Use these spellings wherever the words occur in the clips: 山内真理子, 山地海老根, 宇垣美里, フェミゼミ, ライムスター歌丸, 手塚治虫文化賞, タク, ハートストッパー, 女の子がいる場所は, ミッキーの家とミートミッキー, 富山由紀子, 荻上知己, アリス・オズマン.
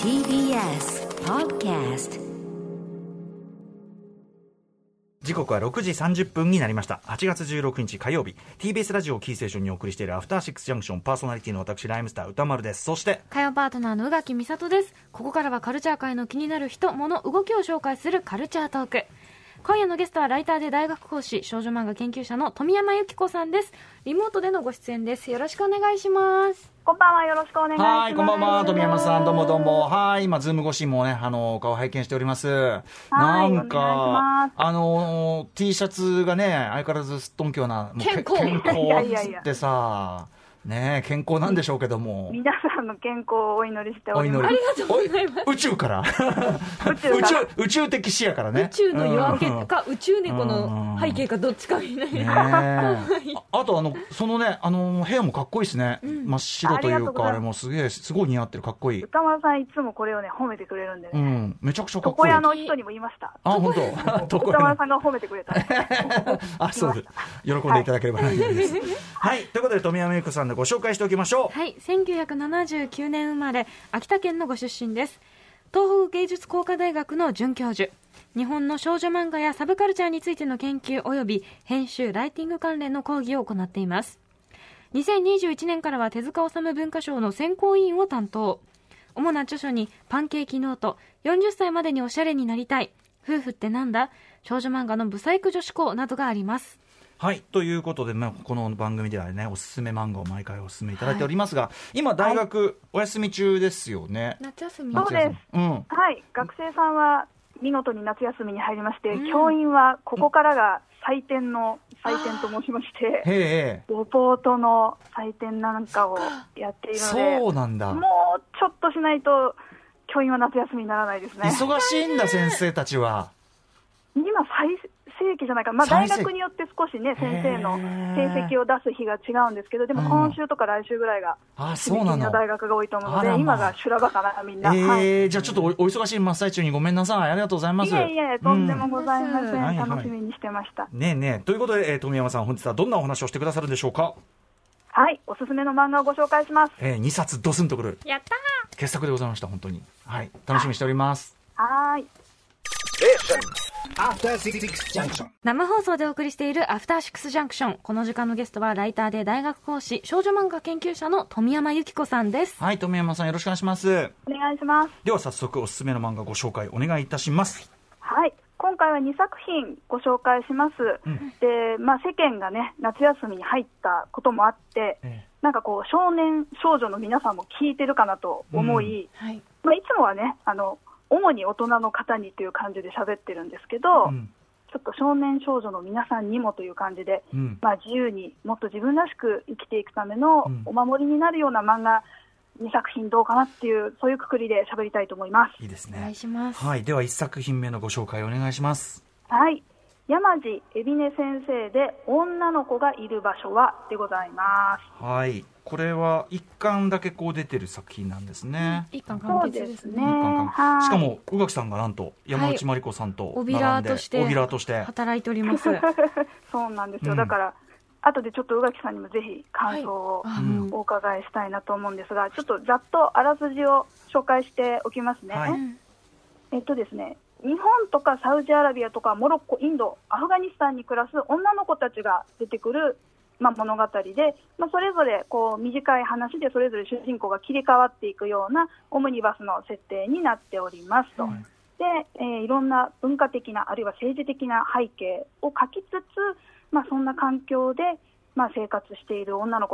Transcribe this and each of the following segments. TBS Podcast。時刻は6時30分になりました。8月16日火曜日、 TBS ラジオキーステーションにお送りしているアフターシックスジャンクション、パーソナリティの私ライムスター歌丸です。そして火曜パートナーの宇垣美里です。ここからはカルチャー界の気になる人物動きを紹介するカルチャートーク。今夜のゲストはライターで大学講師、少女漫画研究者の富山由紀子さんです。リモートでのご出演です。よろしくお願いします。こんばんは、よろしくお願いします。はい、こんばんは、富山さん、どうもどうも。はい、今ズーム越しもね、顔拝見しております。なんかT シャツがね、相変わらずすっとんきょうな、もう健康ってさ。ねえ、健康なんでしょうけども、皆さんの健康をお祈りしております。ありがとうございます。宇宙から宇宙的視野からね、宇宙の夜明けか、宇宙猫の背景か、どっちかみたいな。あとそのね、部屋もかっこいいですね、うん、真っ白というか、あれもすごい似合ってる、かっこいい。歌丸さんいつもこれをね褒めてくれるんでね、うん、めちゃくちゃかっこいい。床屋の人にも言いました。あ、本当歌丸さんが褒めてくれたあ、そうです。喜んでいただければないですはい、ということで富山由紀子さんのご紹介しておきましょう。はい、1979年生まれ、秋田県のご出身です。東北芸術工科大学の准教授、日本の少女漫画やサブカルチャーについての研究及び編集ライティング関連の講義を行っています。2021年からは手塚治虫文化賞の選考委員を担当。主な著書にパンケーキノート、40歳までにおしゃれになりたい、夫婦ってなんだ、少女漫画のブサイク女子校などがあります。はい、ということで、まあ、この番組ではね、おすすめ漫画を毎回おすすめいただいておりますが、はい、今大学お休み中ですよね。夏休み。そうです、うん、はい、学生さんは見事に夏休みに入りまして、うん、教員はここからが祭典と申しまして、レポートの祭典なんかをやっているので、そうなんだ、もうちょっとしないと教員は夏休みにならないですね。忙しいんだ先生たちは。今正規じゃないか、まあ、大学によって少しね、先生の成績を出す日が違うんですけど、でも今週とか来週ぐらいが締め切りの大学が多いと思うので、今が修羅場かな、みんな。じゃあちょっとお忙しい真っ最中にごめんなさい、ありがとうございます。いえいえ、とんでもございません、楽しみにしてました。ねえねえ、ということで、富山さん本日はどんなお話をしてくださるんでしょうか。はい、おすすめの漫画をご紹介します。2冊ドスンとくる、やったー、傑作でございました。本当に、はい、楽しみにしております。はい、生放送でお送りしているアフターシックスジャンクション。この時間のゲストはライターで大学講師、少女漫画研究者の富山由紀子さんです。はい、富山さん、よろしくお願いします。お願いします。では早速おすすめの漫画ご紹介お願いいたします。はい、今回は2作品ご紹介します、うん。で、まあ、世間がね、夏休みに入ったこともあって、なんかこう少年少女の皆さんも聞いてるかなと思い、うん、はい、まあ、いつもはね、主に大人の方にという感じで喋ってるんですけど、うん、ちょっと少年少女の皆さんにもという感じで、うん、まあ、自由にもっと自分らしく生きていくためのお守りになるような漫画2作品どうかなっていう、そういうくくりで喋りたいと思います。いいですね、お願いします。はい、では1作品目のご紹介お願いします。はい、山地海老根先生で女の子がいる場所はでございます。はい、これは1巻だけこう出てる作品なんですね、うん、1巻完結ですね。しかも宇垣さんがなんと山内真理子さんと並んで、はい、オビラーとして働いておりますそうなんですよ、うん、だから後でちょっと宇垣さんにもぜひ感想をお伺いしたいなと思うんですが、はい、ちょっとざっとあらすじを紹介しておきますね、はい、ですね、日本とかサウジアラビアとかモロッコ、インド、アフガニスタンに暮らす女の子たちが出てくる、まあ、物語で、まあ、それぞれこう短い話でそれぞれ主人公が切り替わっていくようなオムニバスの設定になっておりますと、はい、で、いろんな文化的なあるいは政治的な背景を書きつつ、まあ、そんな環境で、まあ、生活している女の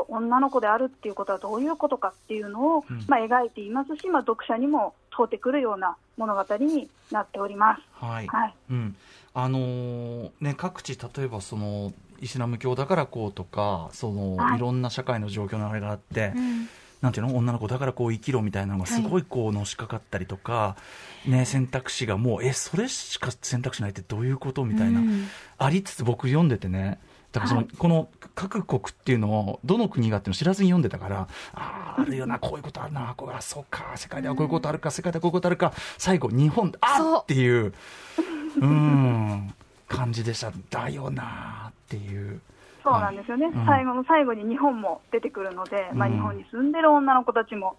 子であるっていうことはどういうことかっていうのを、まあ、描いていますし、まあ、読者にも問うてくるような物語になっております。はい、はい、うん、ね、各地、例えばそのイスラム教だからこうとか、その、はい、いろんな社会の状況のあれがあって、うん、なんていうの、女の子だからこう生きろみたいなのがすごいこうのしかかったりとか、はい、ね、選択肢がもうそれしか選択肢ないってどういうことみたいな、うん、ありつつ、僕読んでてね、だからその、はい、この各国っていうのをどの国がっていうのを知らずに読んでたから、あるよな、こういうことあるな、こう、そうか、世界ではこういうことあるか、世界ではこういうことあるか、最後日本っていう感じでした。だよなっていう。そうなんですよね、はい、うん、最後の最後に日本も出てくるので、まあ、日本に住んでる女の子たちも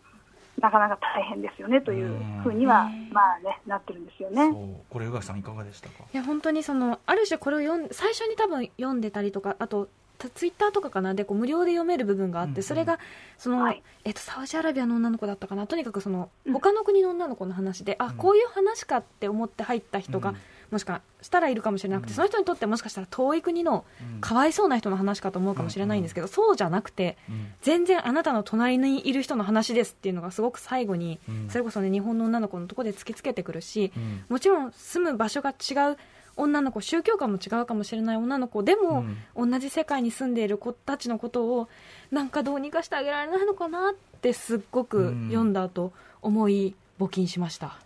なかなか大変ですよねというふうにはまあ、ね、なってるんですよね。そうこれ宇垣さんいかがでしたか。いや本当にそのある種これを最初に多分読んでたりとかあとツイッターとかかなでこう無料で読める部分があって、うんうん、それがその、はいサウジアラビアの女の子だったかなとにかくその他の国の女の子の話で、うん、あこういう話かって思って入った人が、うん、もしかしたらいるかもしれなくて、うん、その人にとってもしかしたら遠い国のかわいそうな人の話かと思うかもしれないんですけど、うん、そうじゃなくて、うん、全然あなたの隣にいる人の話ですっていうのがすごく最後に、うん、それこそ、ね、日本の女の子のとこで突きつけてくるし、うん、もちろん住む場所が違う女の子宗教観も違うかもしれない女の子でも、うん、同じ世界に住んでいる子たちのことをなんかどうにかしてあげられないのかなってすっごく読んだと思い募金しました、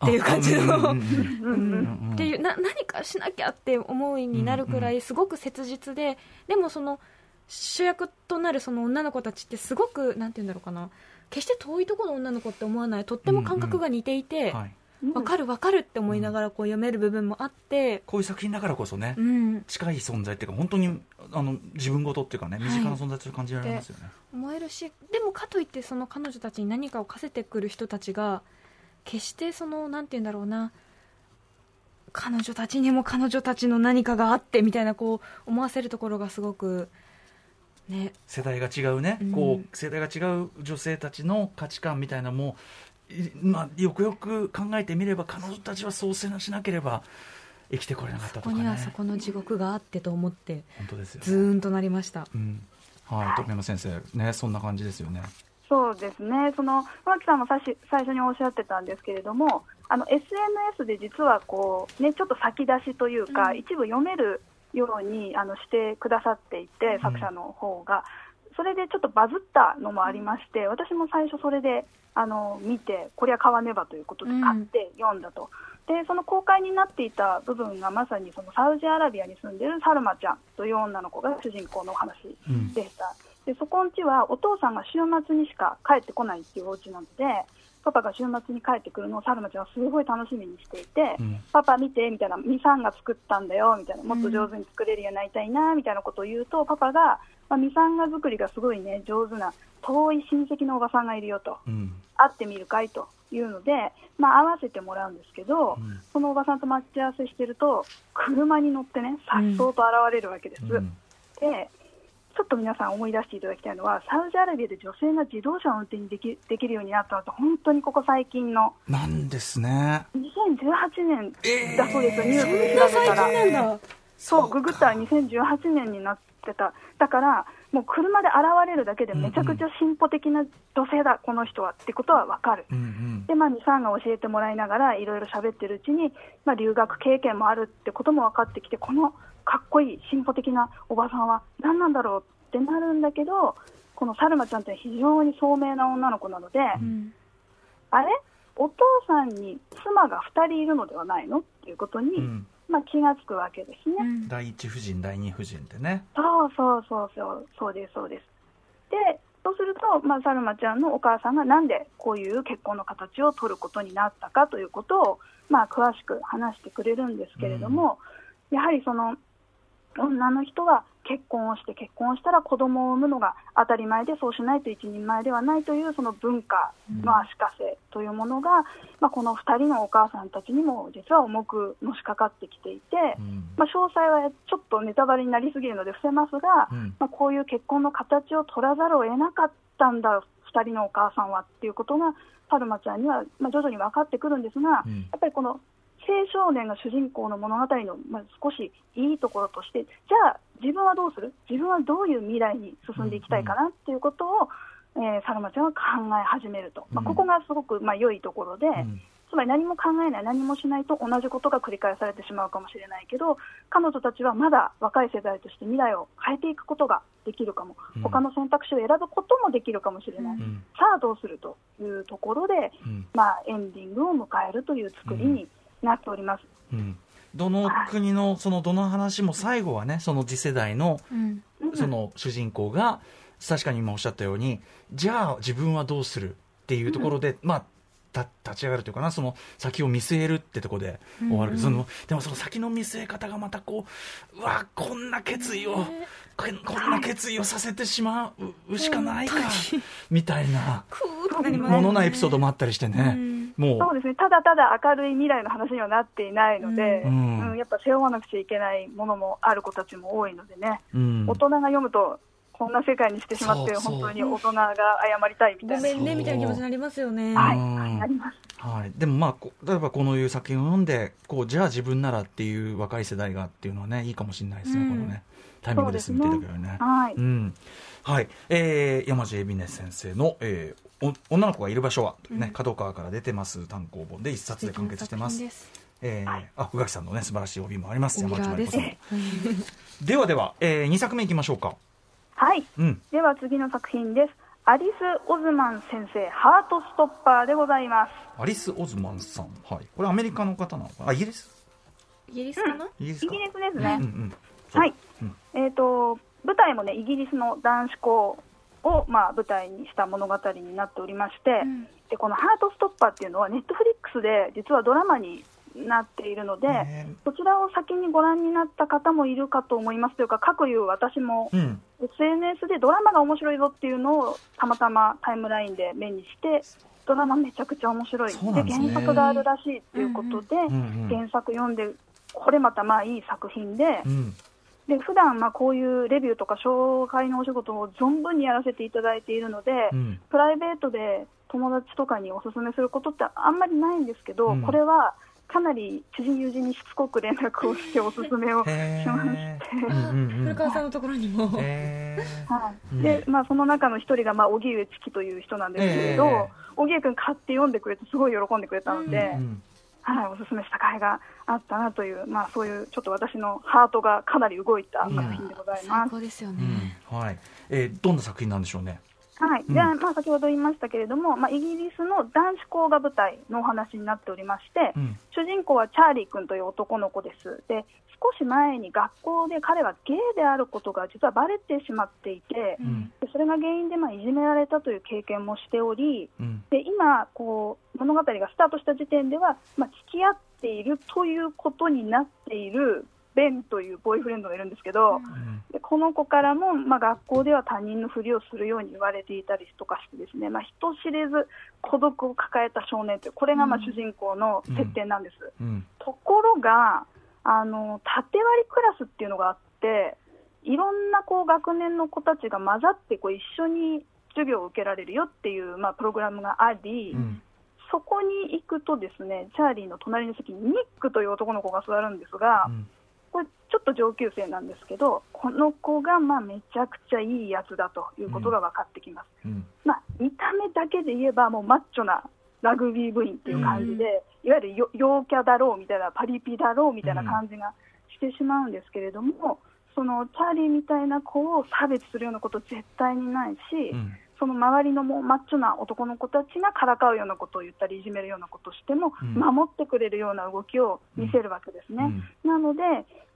うん、っていう感じのっていう何かしなきゃって思いになるくらいすごく切実で、でもその主役となるその女の子たちってすごくなんて言うんだろうかな決して遠いところの女の子って思わないとっても感覚が似ていて、うんうんはい分かる分かるって思いながらこう読める部分もあって、うん、こういう作品だからこそね、うん、近い存在っていうか本当に自分ごとっていうかね身近な存在と感じられますよね、はい、思えるしでもかといってその彼女たちに何かを課せてくる人たちが決してそのなんていうんだろうな彼女たちにも彼女たちの何かがあってみたいなこう思わせるところがすごくね世代が違うね、うん、こう世代が違う女性たちの価値観みたいなもまあ、よくよく考えてみれば彼女たちはそうせなしなければ生きてこれなかったとかねそこにはそこの地獄があってと思って本当ですよ、ね、ずーんとなりました、うんはい、徳山先生、ね、そんな感じですよね。そうですねその宇垣さんも最初におっしゃってたんですけれどもSNS で実はこう、ね、ちょっと先出しというか、うん、一部読めるようにしてくださっていて作者の方が、うん、それでちょっとバズったのもありまして、うん、私も最初それで見てこれは買わねばということで買って読んだと、うん、でその公開になっていた部分がまさにそのサウジアラビアに住んでいるサルマちゃんという女の子が主人公のお話でした、うん、でそこんちはお父さんが週末にしか帰ってこないっていうお家なのでパパが週末に帰ってくるのをサルマちゃんはすごい楽しみにしていて、うん、パパ見てみたいなミサンが作ったんだよみたいなもっと上手に作れるようになりたいなみたいなことを言うとパパが、まあ、ミサンガ作りがすごいね上手な遠い親戚のおばさんがいるよと、うん、会ってみるかいというので、まあ、会わせてもらうんですけど、うん、そのおばさんと待ち合わせしてると車に乗ってねさっそうと現れるわけです、うん、でちょっと皆さん思い出していただきたいのはサウジアラビアで女性が自動車を運転できるようになったのって本当にここ最近のなんですね2018年だそうです、ニュースで調べたらそんな最近なんだそうググったら2018年になってただからもう車で現れるだけでめちゃくちゃ進歩的な女性だ、うんうん、この人はってことは分かる、うんうん、でまあミサンが教えてもらいながらいろいろ喋ってるうちに、まあ、留学経験もあるってことも分かってきてこのかっこいい進歩的なおばさんは何なんだろうってなるんだけどこのサルマちゃんって非常に聡明な女の子なので、うん、あれお父さんに妻が2人いるのではないのっていうことに、うんまあ、気がつくわけですね、うん、第一夫人第二夫人ってねそうですそうですでそうすると、まあ、サルマちゃんのお母さんがなんでこういう結婚の形を取ることになったかということを、まあ、詳しく話してくれるんですけれども、うん、やはりその女の人は結婚をして結婚したら子供を産むのが当たり前でそうしないと一人前ではないというその文化の足かせというものが、うんまあ、この2人のお母さんたちにも実は重くのしかかってきていて、うんまあ、詳細はちょっとネタバレになりすぎるので伏せますが、うんまあ、こういう結婚の形を取らざるを得なかったんだ2人のお母さんはっていうことがサルマちゃんにはまあ徐々に分かってくるんですが、うん、やっぱりこの青少年が主人公の物語の、まあ、少しいいところとしてじゃあ自分はどうする自分はどういう未来に進んでいきたいかなということを、うんうんサルマちゃんは考え始めると、まあ、ここがすごく、まあ、良いところで、うん、つまり何も考えない何もしないと同じことが繰り返されてしまうかもしれないけど彼女たちはまだ若い世代として未来を変えていくことができるかも、うん、他の選択肢を選ぶこともできるかもしれない、うん、さあどうするというところで、うんまあ、エンディングを迎えるという作りに、うんなっております、うん、どの国のそのどの話も最後はねその次世代の、うん、その主人公が確かに今おっしゃったようにじゃあ自分はどうするっていうところで、うんまあ、立ち上がるというかな、その先を見据えるってとこで終わる、うんうん、でもその先の見据え方がまたこう、うわこんな決意をさせてしまうしかないかみたいなものなエピソードもあったりしてね、うん、もうそうですね、ただただ明るい未来の話にはなっていないので、うんうん、やっぱ背負わなくちゃいけないものもある子たちも多いのでね、うん、大人が読むとこんな世界にしてしまって本当に大人が謝りたいみたいな、ごめんねみたいな気持ちになりますよね。はい、なります。はい、でもまあ例えばこのいう作品を読んでこうじゃあ自分ならっていう若い世代がっていうのはねいいかもしれないですね、うん、このねタイミングで進めていただけるね。はい、うん、はい、山地恵美音先生の、女の子がいる場所はというね、角川から出てます単行本で一冊で完結してます。宇垣さんのね素晴らしい帯もあります。山地まりこさん。ではでは、2作目いきましょうか。はい、うん、では次の作品です。アリス・オズマン先生、ハートストッパーでございます。アリス・オズマンさん、はい、これアメリカの方なのかな、イギリスかな、うん、イギリスですね、うんうんうん、はい、舞台もねイギリスの男子校を、まあ、舞台にした物語になっておりまして、うん、でこのハートストッパーっていうのはネットフリックスで実はドラマになっているので、そちらを先にご覧になった方もいるかと思いますというか、各有私も SNS でドラマが面白いぞっていうのをたまたまタイムラインで目にして、ドラマめちゃくちゃ面白い、で原作があるらしいということで、原作読んでこれまたまあいい作品で、で普段まあこういうレビューとか紹介のお仕事を存分にやらせていただいているので、プライベートで友達とかにおすすめすることってあんまりないんですけど、これはかなり知人友人にしつこく連絡をしておすすめをしまして古川さんのところにも、はい、でまあ、その中の一人が荻上知己という人なんですけれど、荻上君買って読んでくれてすごい喜んでくれたので、はい、おすすめした甲斐があったなという、まあ、そういうちょっと私のハートがかなり動いた作品でございます。最高ですよね、はい、どんな作品なんでしょうね。はい、でまあ、先ほど言いましたけれども、まあ、イギリスの男子校が舞台のお話になっておりまして、主人公はチャーリー君という男の子です。で少し前に学校で彼はゲイであることが実はバレてしまっていて、でそれが原因でまあいじめられたという経験もしており、で今こう物語がスタートした時点では、まあ、付き合っているということになっているベンというボーイフレンドがいるんですけど、でこの子からも、まあ、学校では他人のふりをするように言われていたりとかしてですね、まあ、人知れず孤独を抱えた少年という、これがまあ主人公の設定なんです、ところが縦割りクラスっていうのがあって、いろんなこう学年の子たちが混ざってこう一緒に授業を受けられるよっていう、まあ、プログラムがあり、そこに行くとですね、チャーリーの隣の席にニックという男の子が座るんですが、これちょっと上級生なんですけど、この子がまあめちゃくちゃいいやつだということが分かってきます、まあ、見た目だけで言えばもうマッチョなラグビー部員っていう感じで、いわゆる陽キャだろうみたいな、パリピだろうみたいな感じがしてしまうんですけれども、そのチャーリーみたいな子を差別するようなこと絶対にないし、その周りのもうマッチョな男の子たちがからかうようなことを言ったりいじめるようなことをしても守ってくれるような動きを見せるわけですね、なので、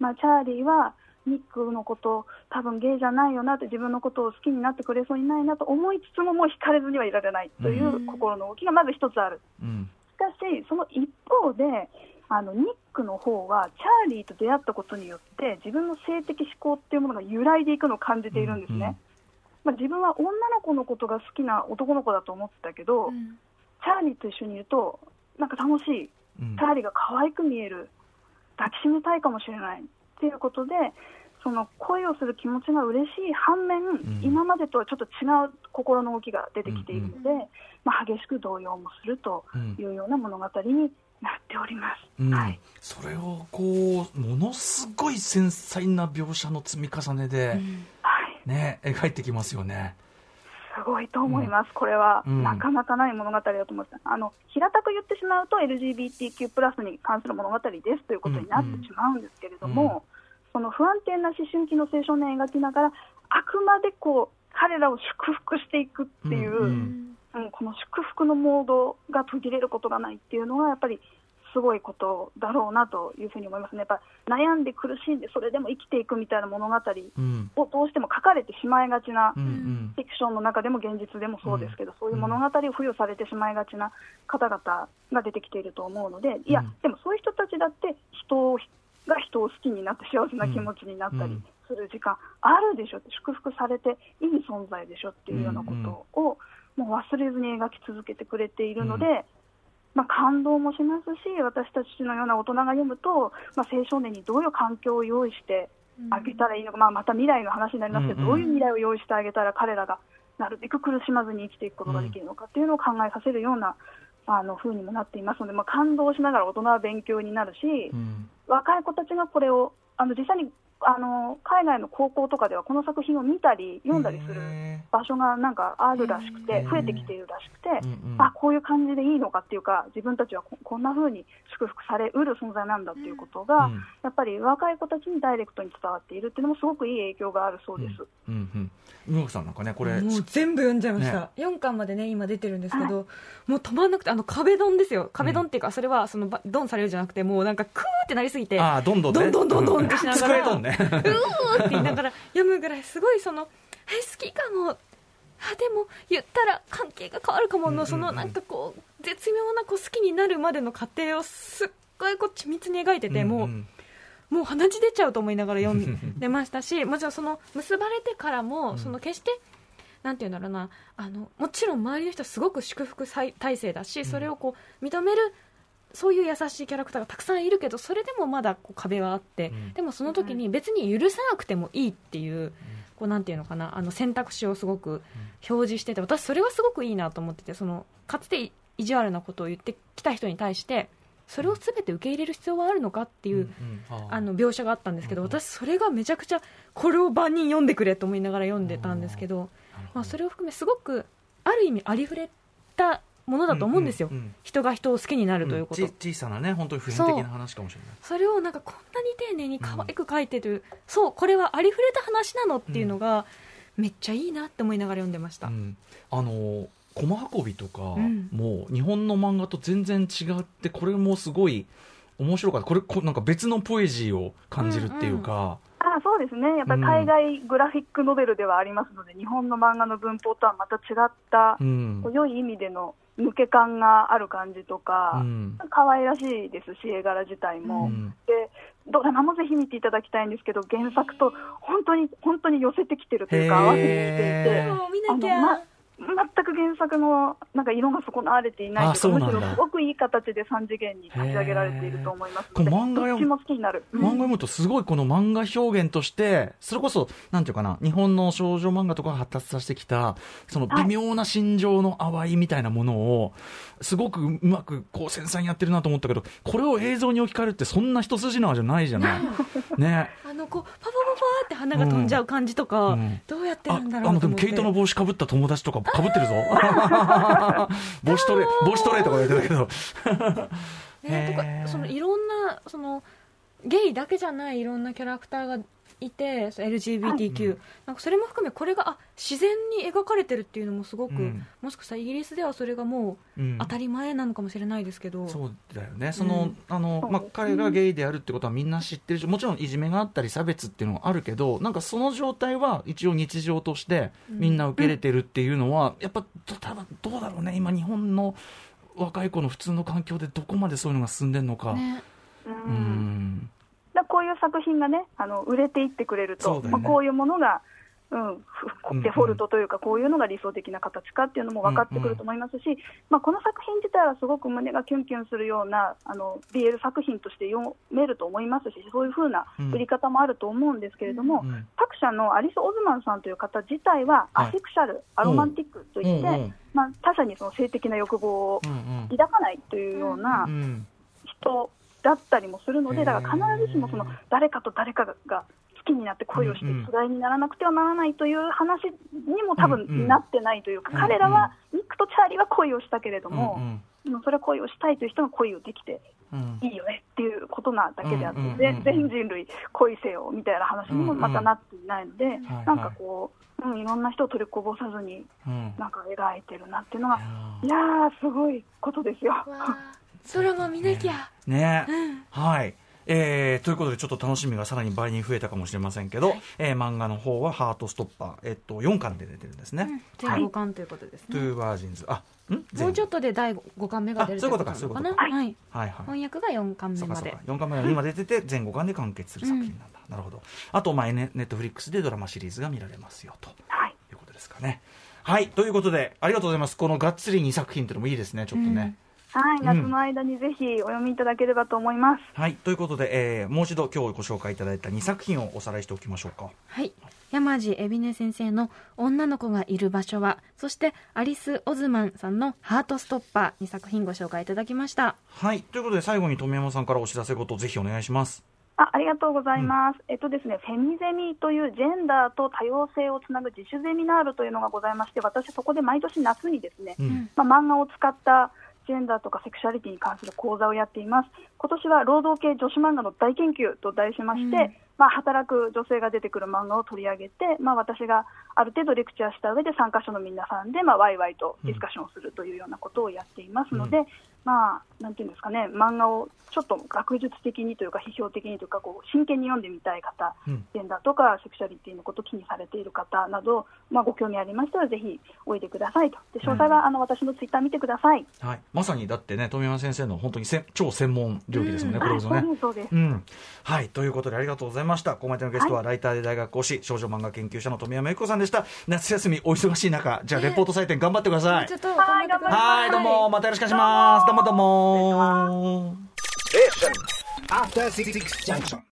まあ、チャーリーはニックのこと多分ゲイじゃないよなって、自分のことを好きになってくれそうにないなと思いつつも、もう惹かれずにはいられないという心の動きがまず一つある、しかしその一方でニックの方はチャーリーと出会ったことによって自分の性的思考っていうものが揺らいでいくのを感じているんですね、まあ、自分は女の子のことが好きな男の子だと思ってたけど、チャーリーと一緒にいるとなんか楽しい、チャーリーが可愛く見える、抱きしめたいかもしれないっていうことで、その恋をする気持ちが嬉しい反面、今までとはちょっと違う心の動きが出てきているので、まあ、激しく動揺もするというような物語になっております、はい、それをこうものすごい繊細な描写の積み重ねで、ね、描いてきますよね。すごいと思います、これは、なかなかない物語だと思います。平たく言ってしまうと LGBTQ プラスに関する物語ですということになってしまうんですけれども、その不安定な思春期の青少年を描きながら、あくまでこう彼らを祝福していくっていう、この祝福のモードが途切れることがないっていうのがやっぱりすごいことだろうなというふうに思いますね。やっぱ悩んで苦しんでそれでも生きていくみたいな物語をどうしても書かれてしまいがちな、フィクションの中でも現実でもそうですけど、そういう物語を付与されてしまいがちな方々が出てきていると思うので、いやでもそういう人たちだって人を好きになって幸せな気持ちになったりする時間あるでしょって、祝福されていい存在でしょっていうようなことをもう忘れずに描き続けてくれているので、感動もしますし、私たちのような大人が読むと、青少年にどういう環境を用意してあげたらいいのか、また未来の話になりますけど、どういう未来を用意してあげたら彼らがなるべく苦しまずに生きていくことができるのかっていうのを考えさせるような風にもなっていますので、感動しながら大人は勉強になるし、若い子たちがこれを実際に海外の高校とかではこの作品を見たり読んだりする場所がなんかあるらしくて、増えてきているらしくて、こういう感じでいいのかっていうか、自分たちはこんな風に祝福されうる存在なんだっていうことが、やっぱり若い子たちにダイレクトに伝わっているっていうのもすごくいい影響があるそうです。美穂さんなんかね、これもう全部読んじゃいました、4巻までね今出てるんですけど、もう止まんなくて、壁ドンですよ。壁ドンっていうか、それはそのドンされるじゃなくて、もうなんかクーってなりすぎて、どんどんね、どんどんどんってしながらうおーって言いながら読むぐらい、すごい好きかも、でも言ったら関係が変わるかもの、そのなんかこう絶妙な好きになるまでの過程をすっごい緻密に描いてて、もう鼻血出ちゃうと思いながら読んでましたし、もちろんその結ばれてからも決してなんていうんだろうな、もちろん周りの人はすごく祝福体制だし、それをこう認めるそういう優しいキャラクターがたくさんいるけど、それでもまだこう壁はあって、でもその時に別に許さなくてもいいっていう、こうなんていうのかな、選択肢をすごく表示してて、私それはすごくいいなと思ってて、かつて意地悪なことを言ってきた人に対してそれを全て受け入れる必要はあるのかっていう、描写があったんですけど、私それがめちゃくちゃこれを万人読んでくれと思いながら読んでたんですけど、それを含めすごくある意味ありふれたものだと思うんですよ、人が人を好きになるということ、小さなね本当に普遍的な話かもしれない。 それをなんかこんなに丁寧に可愛く書いてる、そうこれはありふれた話なのっていうのが、めっちゃいいなって思いながら読んでました。コマ運びとか、もう日本の漫画と全然違って、これもすごい面白かった。これなんか別のポエジーを感じるっていうか、そうですね、やっぱり海外グラフィックノベルではありますので、日本の漫画の文法とはまた違った、良い意味での抜け感がある感じとか、可愛らしいですし、絵柄自体も、でドラマもぜひ見ていただきたいんですけど、原作と本当に寄せてきてるというか、合わせてきていて、全く原作のなんか色が損なわれていないというか、むしろすごくいい形で3次元に立ち上げられていると思いますので、どっちも好きになる。漫画読むとすごいこの漫画表現として、それこそなんていうかな、日本の少女漫画とかが発達させてきたその微妙な心情の淡いみたいなものをすごくうまくこう繊細にやってるなと思ったけど、これを映像に置き換えるってそんな一筋縄じゃないじゃない。ね。こうパパパパって花が飛んじゃう感じとか、どうやってるんだろうと思って。でも毛糸の帽子かぶった友達とか。かぶってるぞ帽子取れとか言ってたけどとか、いろんなゲイだけじゃないいろんなキャラクターがいて、 LGBTQ、なんかそれも含めこれが自然に描かれてるっていうのもすごく、もしかしたらイギリスではそれがもう当たり前なのかもしれないですけど、そうだよね。彼がゲイであるってことはみんな知ってるし、もちろんいじめがあったり差別っていうのはあるけど、なんかその状態は一応日常としてみんな受け入れてるっていうのは、やっぱ多分どうだろうね、今日本の若い子の普通の環境でどこまでそういうのが進んでるのか、こういう作品がね、売れていってくれると、こういうものが、デフォルトというか、こういうのが理想的な形かっていうのも分かってくると思いますし、この作品自体はすごく胸がキュンキュンするようなBL 作品として読めると思いますし、そういうふうな売り方もあると思うんですけれども、作者のアリス・オズマンさんという方自体はアセクシャル、アロマンティックといって、他者にその性的な欲望を抱かないというような人だったりもするので、だから必ずしも誰かと誰かが好きになって恋をして不快にならなくてはならないという話にも多分なってないというか、彼らはニックとチャーリーは恋をしたけれども、それは恋をしたいという人が恋をできていいよねっていうことなだけであって、全人類恋せよみたいな話にもまたなっていないので、なんかこう、いろんな人を取りこぼさずになんか描いてるなっていうのが、いやーすごいことですよ。空も見なきゃね、うん、はい、ということでちょっと楽しみがさらに倍に増えたかもしれませんけど、はい、漫画の方はハートストッパー、4巻で出てるんですね、全5巻ということですね、トゥーバージンズ、あもうちょっとで第5巻目が出るということなのかな、翻訳が4巻目まで、4巻目が今出てて全5巻で完結する作品なんだ、うん、なるほど。あと、まあ、Netflix でドラマシリーズが見られますよと、はい、いうことですかね。はい、ということでありがとうございます。このがっつり2作品というのもいいですね、ちょっとね、うん、はい、夏の間にぜひお読みいただければと思います、うん、はい、ということで、もう一度今日ご紹介いただいた2作品をおさらいしておきましょうか。はい、山地海老根先生の女の子がいる場所は、そしてアリス・オズマンさんのハートストッパー、2作品ご紹介いただきました。はい、ということで最後に富山さんからお知らせごとぜひお願いします。ありがとうございます、うん、ですね、フェミゼミというジェンダーと多様性をつなぐ自主ゼミナールというのがございまして、私そこで毎年夏にですね、うん、漫画を使ったジェンダーとかセクシュアリティに関する講座をやっています。今年は労働系女子漫画の大研究と題しまして、うん、働く女性が出てくる漫画を取り上げて、私がある程度レクチャーした上で参加者の皆さんで、ワイワイとディスカッションをするというようなことをやっていますので、うん、なんていうんですかね、漫画をちょっと学術的にというか批評的にというか、こう真剣に読んでみたい方、ジェンダーとかセクシャリティのことを気にされている方など、ご興味ありましたらぜひおいでくださいと。で、詳細は私のツイッター見てください、うん、はい、まさにだってね、富山先生の本当に超専門領域ですもんね、これこそね、そうです、うん、はい、ということでありがとうございました。ここまでのゲストはライターで大学講師、少女漫画研究者の富山由紀子さんでした。夏休みお忙しい中、じゃあレポート採点頑張ってください。はい、頑張ります。はい、どうもまたよろしくお願いします。どうもどうも。After 66 junction.